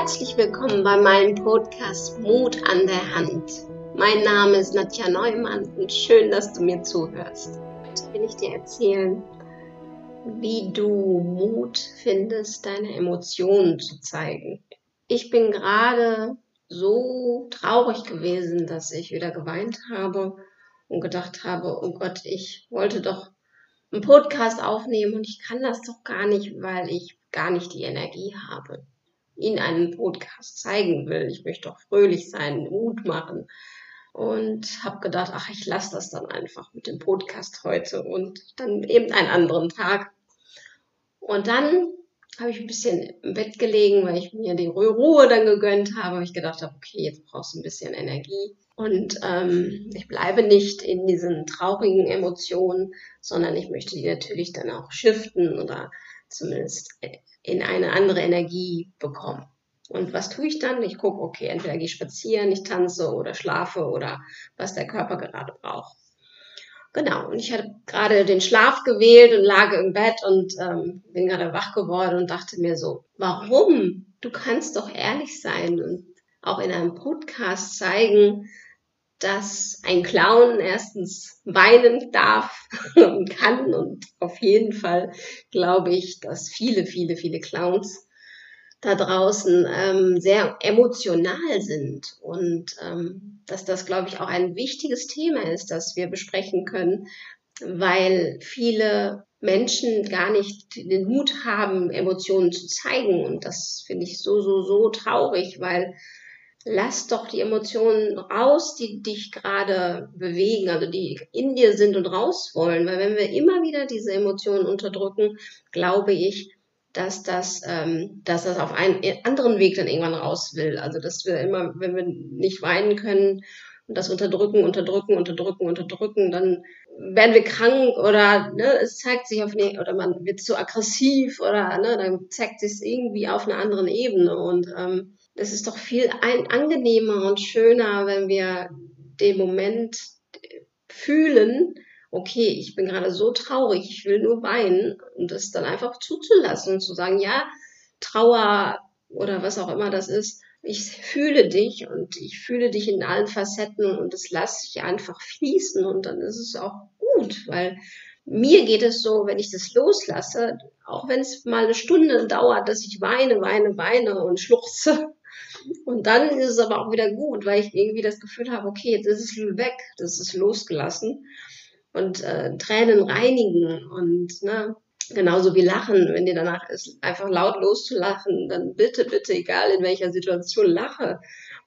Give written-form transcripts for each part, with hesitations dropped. Herzlich willkommen bei meinem Podcast Mut an der Hand. Mein Name ist Nadja Neumann und schön, dass du mir zuhörst. Heute will ich dir erzählen, wie du Mut findest, deine Emotionen zu zeigen. Ich bin gerade so traurig gewesen, dass ich wieder geweint habe und gedacht habe, oh Gott, ich wollte doch einen Podcast aufnehmen und ich kann das doch gar nicht, weil ich gar nicht die Energie habe, in einem Podcast zeigen will. Ich möchte doch fröhlich sein, Mut machen. Und habe gedacht, ach, ich lasse das dann einfach mit dem Podcast heute und dann eben einen anderen Tag. Und dann habe ich ein bisschen im Bett gelegen, weil ich mir die Ruhe dann gegönnt habe. Weil ich gedacht habe, okay, jetzt brauchst du ein bisschen Energie. Und ich bleibe nicht in diesen traurigen Emotionen, sondern ich möchte die natürlich dann auch shiften oder zumindest in eine andere Energie bekommen. Und was tue ich dann? Ich gucke, okay, entweder gehe ich spazieren, ich tanze oder schlafe oder was der Körper gerade braucht. Genau, und ich hatte gerade den Schlaf gewählt und lag im Bett und bin gerade wach geworden und dachte mir so, warum? Du kannst doch ehrlich sein und auch in einem Podcast zeigen, dass ein Clown erstens weinen darf und kann und auf jeden Fall glaube ich, dass viele Clowns da draußen sehr emotional sind und dass das, glaube ich, auch ein wichtiges Thema ist, das wir besprechen können, weil viele Menschen gar nicht den Mut haben, Emotionen zu zeigen und das finde ich so traurig, weil lass doch die Emotionen raus, die dich gerade bewegen, also die in dir sind und raus wollen. Weil wenn wir immer wieder diese Emotionen unterdrücken, glaube ich, dass das auf einen anderen Weg dann irgendwann raus will. Also dass wir immer, wenn wir nicht weinen können und das unterdrücken, dann werden wir krank oder ne, es zeigt sich auf eine, oder man wird zu aggressiv oder ne, dann zeigt sich es irgendwie auf einer anderen Ebene und es ist doch viel angenehmer und schöner, wenn wir den Moment fühlen, okay, ich bin gerade so traurig, ich will nur weinen und das dann einfach zuzulassen und zu sagen, ja, Trauer oder was auch immer das ist, ich fühle dich und ich fühle dich in allen Facetten und das lasse ich einfach fließen und dann ist es auch gut, weil mir geht es so, wenn ich das loslasse, auch wenn es mal eine Stunde dauert, dass ich weine und schluchze. Und dann ist es aber auch wieder gut, weil ich irgendwie das Gefühl habe, okay, jetzt ist es weg, das ist losgelassen. Und Tränen reinigen und ne, genauso wie Lachen, wenn dir danach ist, einfach laut loszulachen, dann bitte, egal in welcher Situation, lache,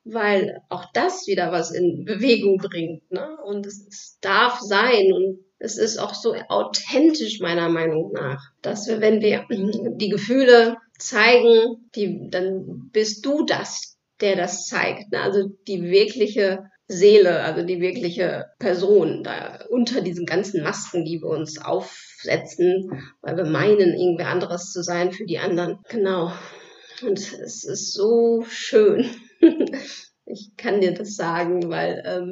weil auch das wieder was in Bewegung bringt. Ne? Und es darf sein und es ist auch so authentisch meiner Meinung nach, dass wir, wenn wir die Gefühle zeigen, dann bist du das, der das zeigt. Also die wirkliche Seele, also die wirkliche Person da unter diesen ganzen Masken, die wir uns aufsetzen, weil wir meinen, irgendwer anderes zu sein für die anderen. Genau. Und es ist so schön. Ich kann dir das sagen, weil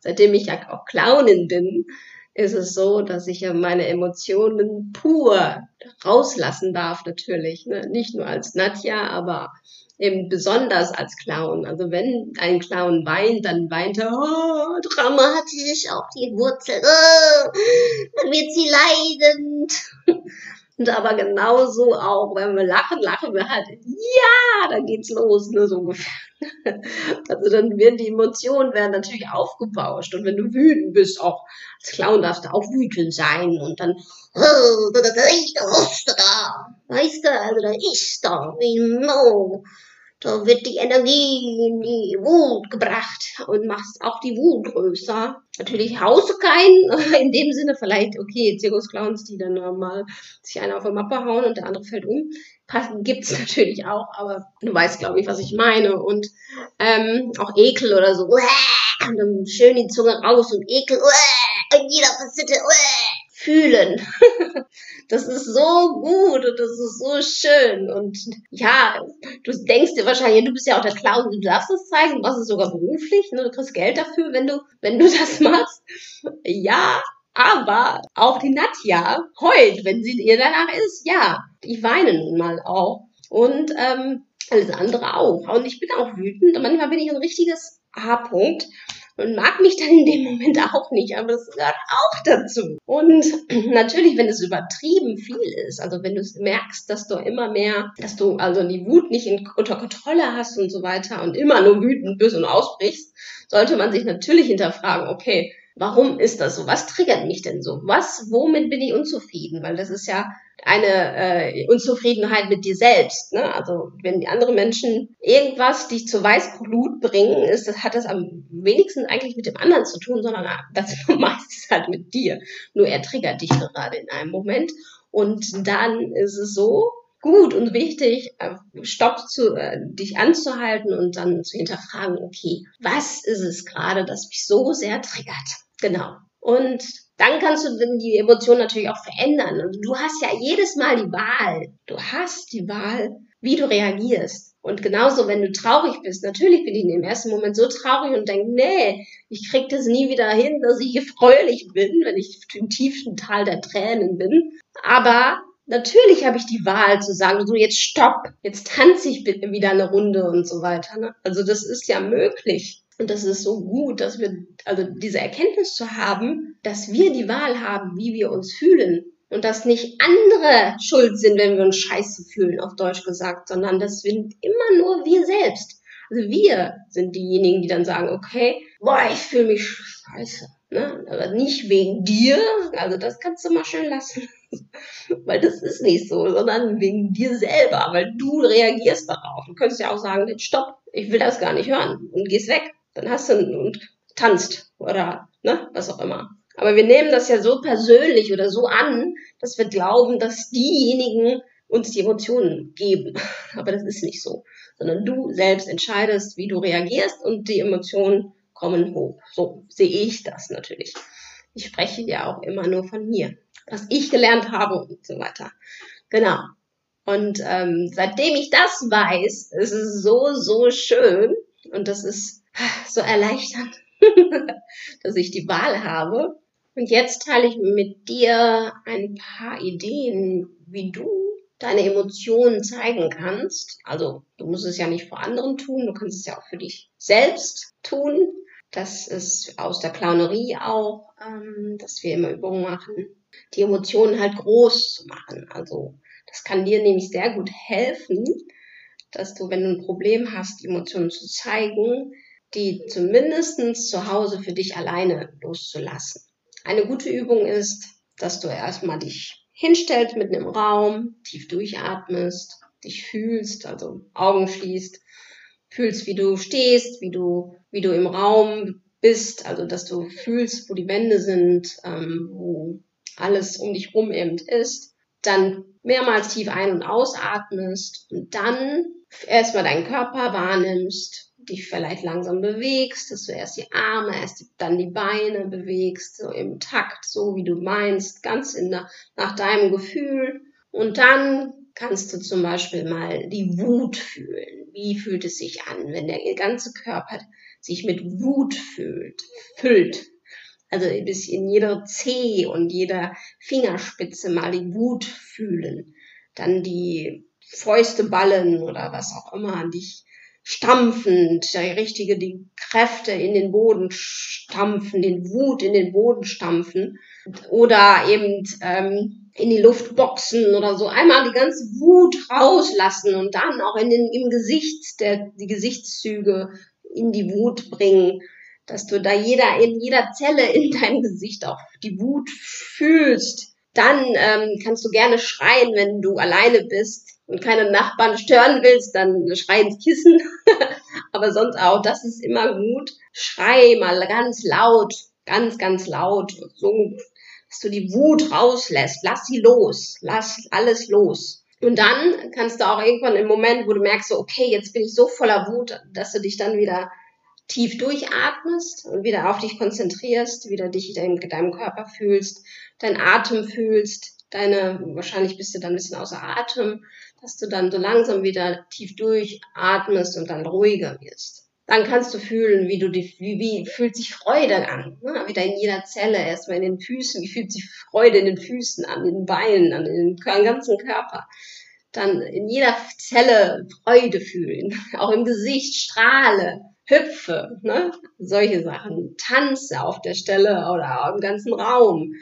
seitdem ich ja auch Clownin bin, ist es so, dass ich ja meine Emotionen pur rauslassen darf natürlich, ne? Nicht nur als Nadja, aber eben besonders als Clown. Also wenn ein Clown weint, dann weint er dramatisch auf die Wurzel, dann wird sie leidend. Und aber genauso auch, wenn wir lachen wir halt, ja, dann geht's los, ne, so ungefähr. Also dann werden die Emotionen natürlich aufgebauscht. Und wenn du wütend bist, auch als Clown darfst du auch wütend sein. Und dann, weißt du, also da ist da, genau, da wird die Energie in die Wut gebracht und machst auch die Wut größer. Natürlich haust keinen, in dem Sinne vielleicht, okay, Zirkusclowns, die dann mal sich einer auf die Mappe hauen und der andere fällt um. Passen gibt's natürlich auch, aber du weißt, glaube ich, was ich meine. Und auch Ekel oder so, und dann schön die Zunge raus und Ekel, in jeder Facette, fühlen. Das ist so gut und das ist so schön. Und ja, du denkst dir wahrscheinlich, du bist ja auch der Clown, du darfst das zeigen, du machst es sogar beruflich, ne? Du kriegst Geld dafür, wenn du das machst. Ja, aber auch die Nadja heult, wenn sie ihr danach ist. Ja, ich weine nun mal auch. Und alles andere auch. Und ich bin auch wütend und manchmal bin ich ein richtiges A-Punkt und mag mich dann in dem Moment auch nicht, aber das gehört auch dazu. Und natürlich, wenn es übertrieben viel ist, also wenn du merkst, dass du immer mehr, dass du also die Wut nicht unter Kontrolle hast und so weiter und immer nur wütend bist und ausbrichst, sollte man sich natürlich hinterfragen, okay, warum ist das so? Was triggert mich denn so? Womit bin ich unzufrieden? Weil das ist ja eine Unzufriedenheit mit dir selbst, ne? Also wenn die anderen Menschen irgendwas dich zu Weißglut bringen, hat das am wenigsten eigentlich mit dem anderen zu tun, sondern das meistens halt mit dir. Nur er triggert dich gerade in einem Moment. Und dann ist es so gut und wichtig, dich anzuhalten und dann zu hinterfragen, okay, was ist es gerade, das mich so sehr triggert? Genau. Und dann kannst du die Emotion natürlich auch verändern. Und du hast ja jedes Mal die Wahl. Du hast die Wahl, wie du reagierst. Und genauso, wenn du traurig bist. Natürlich bin ich in dem ersten Moment so traurig und denke, nee, ich krieg das nie wieder hin, dass ich hier fröhlich bin, wenn ich im tiefsten Tal der Tränen bin. Aber natürlich habe ich die Wahl zu sagen, so jetzt stopp, jetzt tanze ich bitte wieder eine Runde und so weiter, ne? Also das ist ja möglich. Und das ist so gut, dass wir, also diese Erkenntnis zu haben, dass wir die Wahl haben, wie wir uns fühlen. Und dass nicht andere schuld sind, wenn wir uns scheiße fühlen, auf Deutsch gesagt, sondern das sind immer nur wir selbst. Also wir sind diejenigen, die dann sagen, okay, boah, ich fühle mich scheiße. Ne? Aber nicht wegen dir, also das kannst du mal schön lassen. Weil das ist nicht so, sondern wegen dir selber, weil du reagierst darauf. Du könntest ja auch sagen, stopp, ich will das gar nicht hören und gehst weg. Dann hast du und tanzt oder ne, was auch immer. Aber wir nehmen das ja so persönlich oder so an, dass wir glauben, dass diejenigen uns die Emotionen geben. Aber das ist nicht so. Sondern du selbst entscheidest, wie du reagierst und die Emotionen kommen hoch. So sehe ich das natürlich. Ich spreche ja auch immer nur von mir, was ich gelernt habe und so weiter. Genau. Und seitdem ich das weiß, ist es so, so schön und das ist so erleichternd, dass ich die Wahl habe. Und jetzt teile ich mit dir ein paar Ideen, wie du deine Emotionen zeigen kannst. Also du musst es ja nicht vor anderen tun, du kannst es ja auch für dich selbst tun. Das ist aus der Clownerie auch, dass wir immer Übungen machen, die Emotionen halt groß zu machen. Also das kann dir nämlich sehr gut helfen, dass du, wenn du ein Problem hast, die Emotionen zu zeigen, die zumindest zu Hause für dich alleine loszulassen. Eine gute Übung ist, dass du erstmal dich hinstellst mitten im Raum, tief durchatmest, dich fühlst, also Augen schließt, fühlst, wie du stehst, wie du im Raum bist, also dass du fühlst, wo die Wände sind, wo alles um dich rum eben ist, dann mehrmals tief ein- und ausatmest und dann erstmal deinen Körper wahrnimmst, dich vielleicht langsam bewegst, dass du erst die Arme, dann die Beine bewegst, so im Takt, so wie du meinst, ganz nach deinem Gefühl. Und dann kannst du zum Beispiel mal die Wut fühlen. Wie fühlt es sich an, wenn der ganze Körper sich mit Wut füllt? Also bis in jeder Zeh und jeder Fingerspitze mal die Wut fühlen. Dann die Fäuste ballen oder was auch immer, dich stampfend, die Kräfte in den Boden stampfen, den Wut in den Boden stampfen oder eben in die Luft boxen oder so. Einmal die ganze Wut rauslassen und dann auch im Gesicht, die Gesichtszüge in die Wut bringen, dass du da in jeder Zelle in deinem Gesicht auch die Wut fühlst. Dann kannst du gerne schreien, wenn du alleine bist und keine Nachbarn stören willst, dann schrei ins Kissen. Aber sonst auch, das ist immer gut. Schrei mal ganz, ganz laut, so, dass du die Wut rauslässt. Lass sie los, lass alles los. Und dann kannst du auch irgendwann im Moment, wo du merkst, so, okay, jetzt bin ich so voller Wut, dass du dich dann wieder tief durchatmest und wieder auf dich konzentrierst, wieder dich in deinem Körper fühlst, deinen Atem fühlst, wahrscheinlich bist du dann ein bisschen außer Atem, dass du dann so langsam wieder tief durchatmest und dann ruhiger wirst. Dann kannst du fühlen, wie fühlt sich Freude an, ne? Wieder in jeder Zelle, erstmal in den Füßen, wie fühlt sich Freude in den Füßen an, in den Beinen, an den ganzen Körper. dann in jeder Zelle Freude fühlen, auch im Gesicht strahle, hüpfe, ne? Solche Sachen, tanze auf der Stelle oder im ganzen Raum.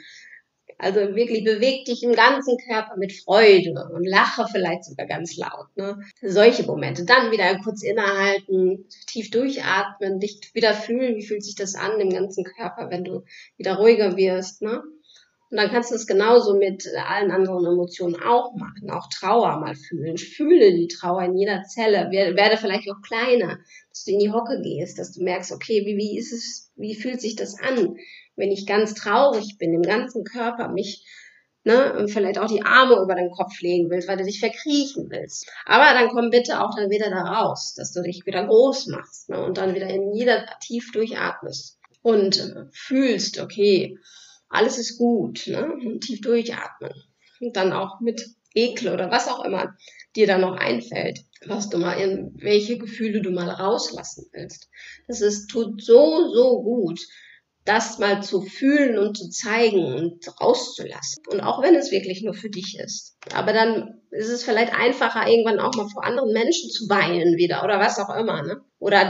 Also wirklich beweg dich im ganzen Körper mit Freude und lache vielleicht sogar ganz laut. Ne? Solche Momente. Dann wieder kurz innehalten, tief durchatmen, dich wieder fühlen, wie fühlt sich das an im ganzen Körper, wenn du wieder ruhiger wirst. Ne? Und dann kannst du es genauso mit allen anderen Emotionen auch machen, auch Trauer mal fühlen. Fühle die Trauer in jeder Zelle, werde vielleicht auch kleiner, dass du in die Hocke gehst, dass du merkst, okay, wie ist es, wie fühlt sich das an? Wenn ich ganz traurig bin, im ganzen Körper mich, ne, vielleicht auch die Arme über den Kopf legen willst, weil du dich verkriechen willst. Aber dann komm bitte auch dann wieder da raus, dass du dich wieder groß machst, ne, und dann wieder in jeder tief durchatmest und fühlst, okay, alles ist gut, ne, und tief durchatmen. Und dann auch mit Ekel oder was auch immer dir da noch einfällt, was du mal in welche Gefühle du mal rauslassen willst. Das ist, tut so, so gut, das mal zu fühlen und zu zeigen und rauszulassen. Und auch wenn es wirklich nur für dich ist. Aber dann ist es vielleicht einfacher, irgendwann auch mal vor anderen Menschen zu weinen wieder oder was auch immer. Ne? Oder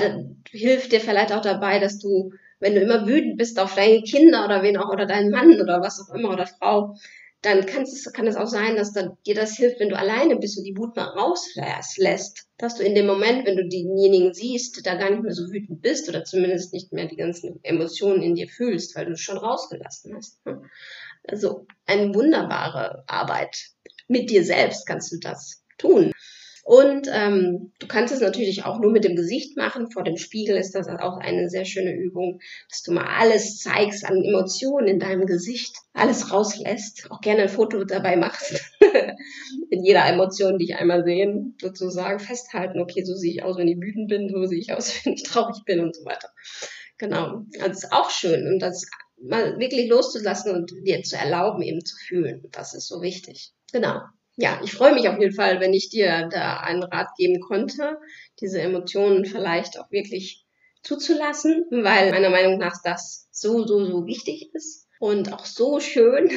hilft dir vielleicht auch dabei, dass du, wenn du immer wütend bist auf deine Kinder oder wen auch oder deinen Mann oder was auch immer oder Frau, dann kann es auch sein, dass dann dir das hilft, wenn du alleine bist und die Wut mal rauslässt, dass du in dem Moment, wenn du denjenigen siehst, da gar nicht mehr so wütend bist oder zumindest nicht mehr die ganzen Emotionen in dir fühlst, weil du es schon rausgelassen hast. Also eine wunderbare Arbeit mit dir selbst kannst du das tun. Und du kannst es natürlich auch nur mit dem Gesicht machen. Vor dem Spiegel ist das auch eine sehr schöne Übung, dass du mal alles zeigst an Emotionen in deinem Gesicht, alles rauslässt, auch gerne ein Foto dabei machst. In jeder Emotion, die ich einmal sehen, sozusagen festhalten, okay, so sehe ich aus, wenn ich wütend bin, so sehe ich aus, wenn ich traurig bin und so weiter. Genau, das ist auch schön und das mal wirklich loszulassen und dir zu erlauben, eben zu fühlen. Das ist so wichtig, genau. Ja, ich freue mich auf jeden Fall, wenn ich dir da einen Rat geben konnte, diese Emotionen vielleicht auch wirklich zuzulassen, weil meiner Meinung nach das so, so, so wichtig ist und auch so schön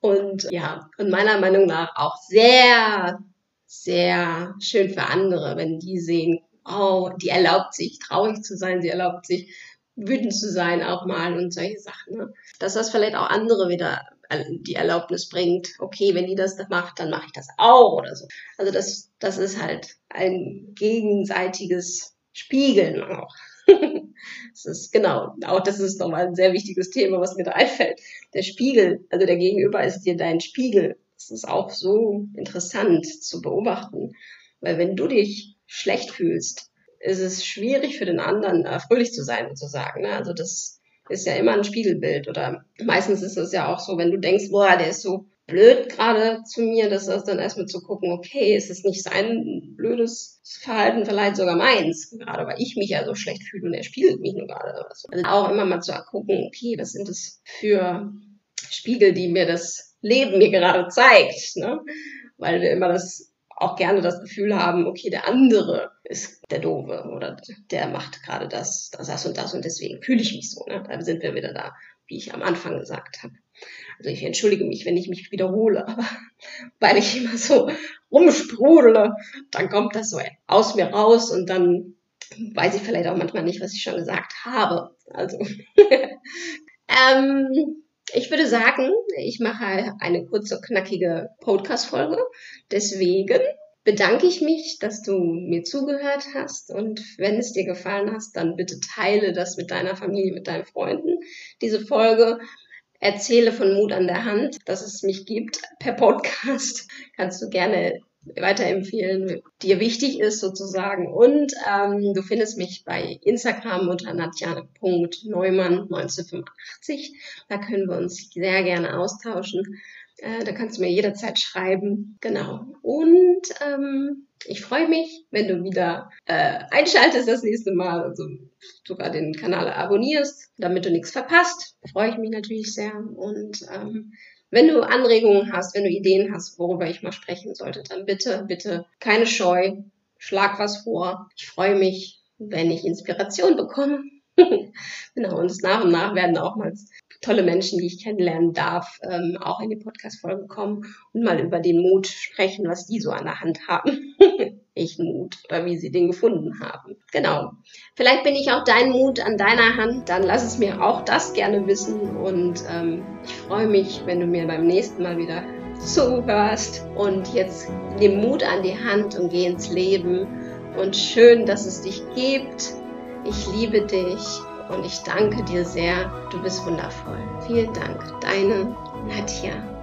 und ja, und meiner Meinung nach auch sehr, sehr schön für andere, wenn die sehen, oh, die erlaubt sich traurig zu sein, sie erlaubt sich wütend zu sein auch mal und solche Sachen, ne? Dass das vielleicht auch andere wieder die Erlaubnis bringt, okay, wenn die das macht, dann mache ich das auch oder so. Also das ist halt ein gegenseitiges Spiegeln auch. Das ist genau, auch das ist nochmal ein sehr wichtiges Thema, was mir da einfällt. Der Spiegel, also der Gegenüber ist dir dein Spiegel. Das ist auch so interessant zu beobachten, weil wenn du dich schlecht fühlst, ist es schwierig für den anderen fröhlich zu sein sozusagen. Also das ist ja immer ein Spiegelbild oder meistens ist es ja auch so, wenn du denkst, boah, der ist so blöd gerade zu mir, dass das dann erstmal zu gucken, okay, ist es nicht sein blödes Verhalten, vielleicht sogar meins, gerade weil ich mich ja so schlecht fühle und er spiegelt mich nur gerade oder so. Also auch immer mal zu gucken, okay, was sind das für Spiegel, die mir das Leben mir gerade zeigt, ne? Weil wir immer auch gerne das Gefühl haben, okay, der andere ist der Doofe oder der macht gerade das und das und deswegen fühle ich mich so. Ne? Da sind wir wieder da, wie ich am Anfang gesagt habe. Also ich entschuldige mich, wenn ich mich wiederhole, aber weil ich immer so rumsprudele, dann kommt das so aus mir raus und dann weiß ich vielleicht auch manchmal nicht, was ich schon gesagt habe. Also ich würde sagen, ich mache eine kurze, knackige Podcast-Folge. Deswegen bedanke ich mich, dass du mir zugehört hast. Und wenn es dir gefallen hat, dann bitte teile das mit deiner Familie, mit deinen Freunden. Diese Folge erzähle von Mut an der Hand, dass es mich gibt per Podcast. Kannst du gerne weiterempfehlen, dir wichtig ist sozusagen. Und du findest mich bei Instagram unter nadja.neumann1985. Da können wir uns sehr gerne austauschen. Da kannst du mir jederzeit schreiben. Genau. Und ich freue mich, wenn du wieder einschaltest das nächste Mal, also sogar den Kanal abonnierst, damit du nichts verpasst. Freue ich mich natürlich sehr. Und wenn du Anregungen hast, wenn du Ideen hast, worüber ich mal sprechen sollte, dann bitte, bitte keine Scheu, schlag was vor. Ich freue mich, wenn ich Inspiration bekomme. Genau, und nach und nach werden auch mal tolle Menschen, die ich kennenlernen darf, auch in die Podcast-Folge kommen und mal über den Mut sprechen, was die so an der Hand haben. Welchen Mut oder wie sie den gefunden haben. Genau. Vielleicht bin ich auch dein Mut an deiner Hand, dann lass es mir auch das gerne wissen und ich freue mich, wenn du mir beim nächsten Mal wieder zuhörst und jetzt nimm Mut an die Hand und geh ins Leben und schön, dass es dich gibt. Ich liebe dich und ich danke dir sehr. Du bist wundervoll. Vielen Dank. Deine Nadja.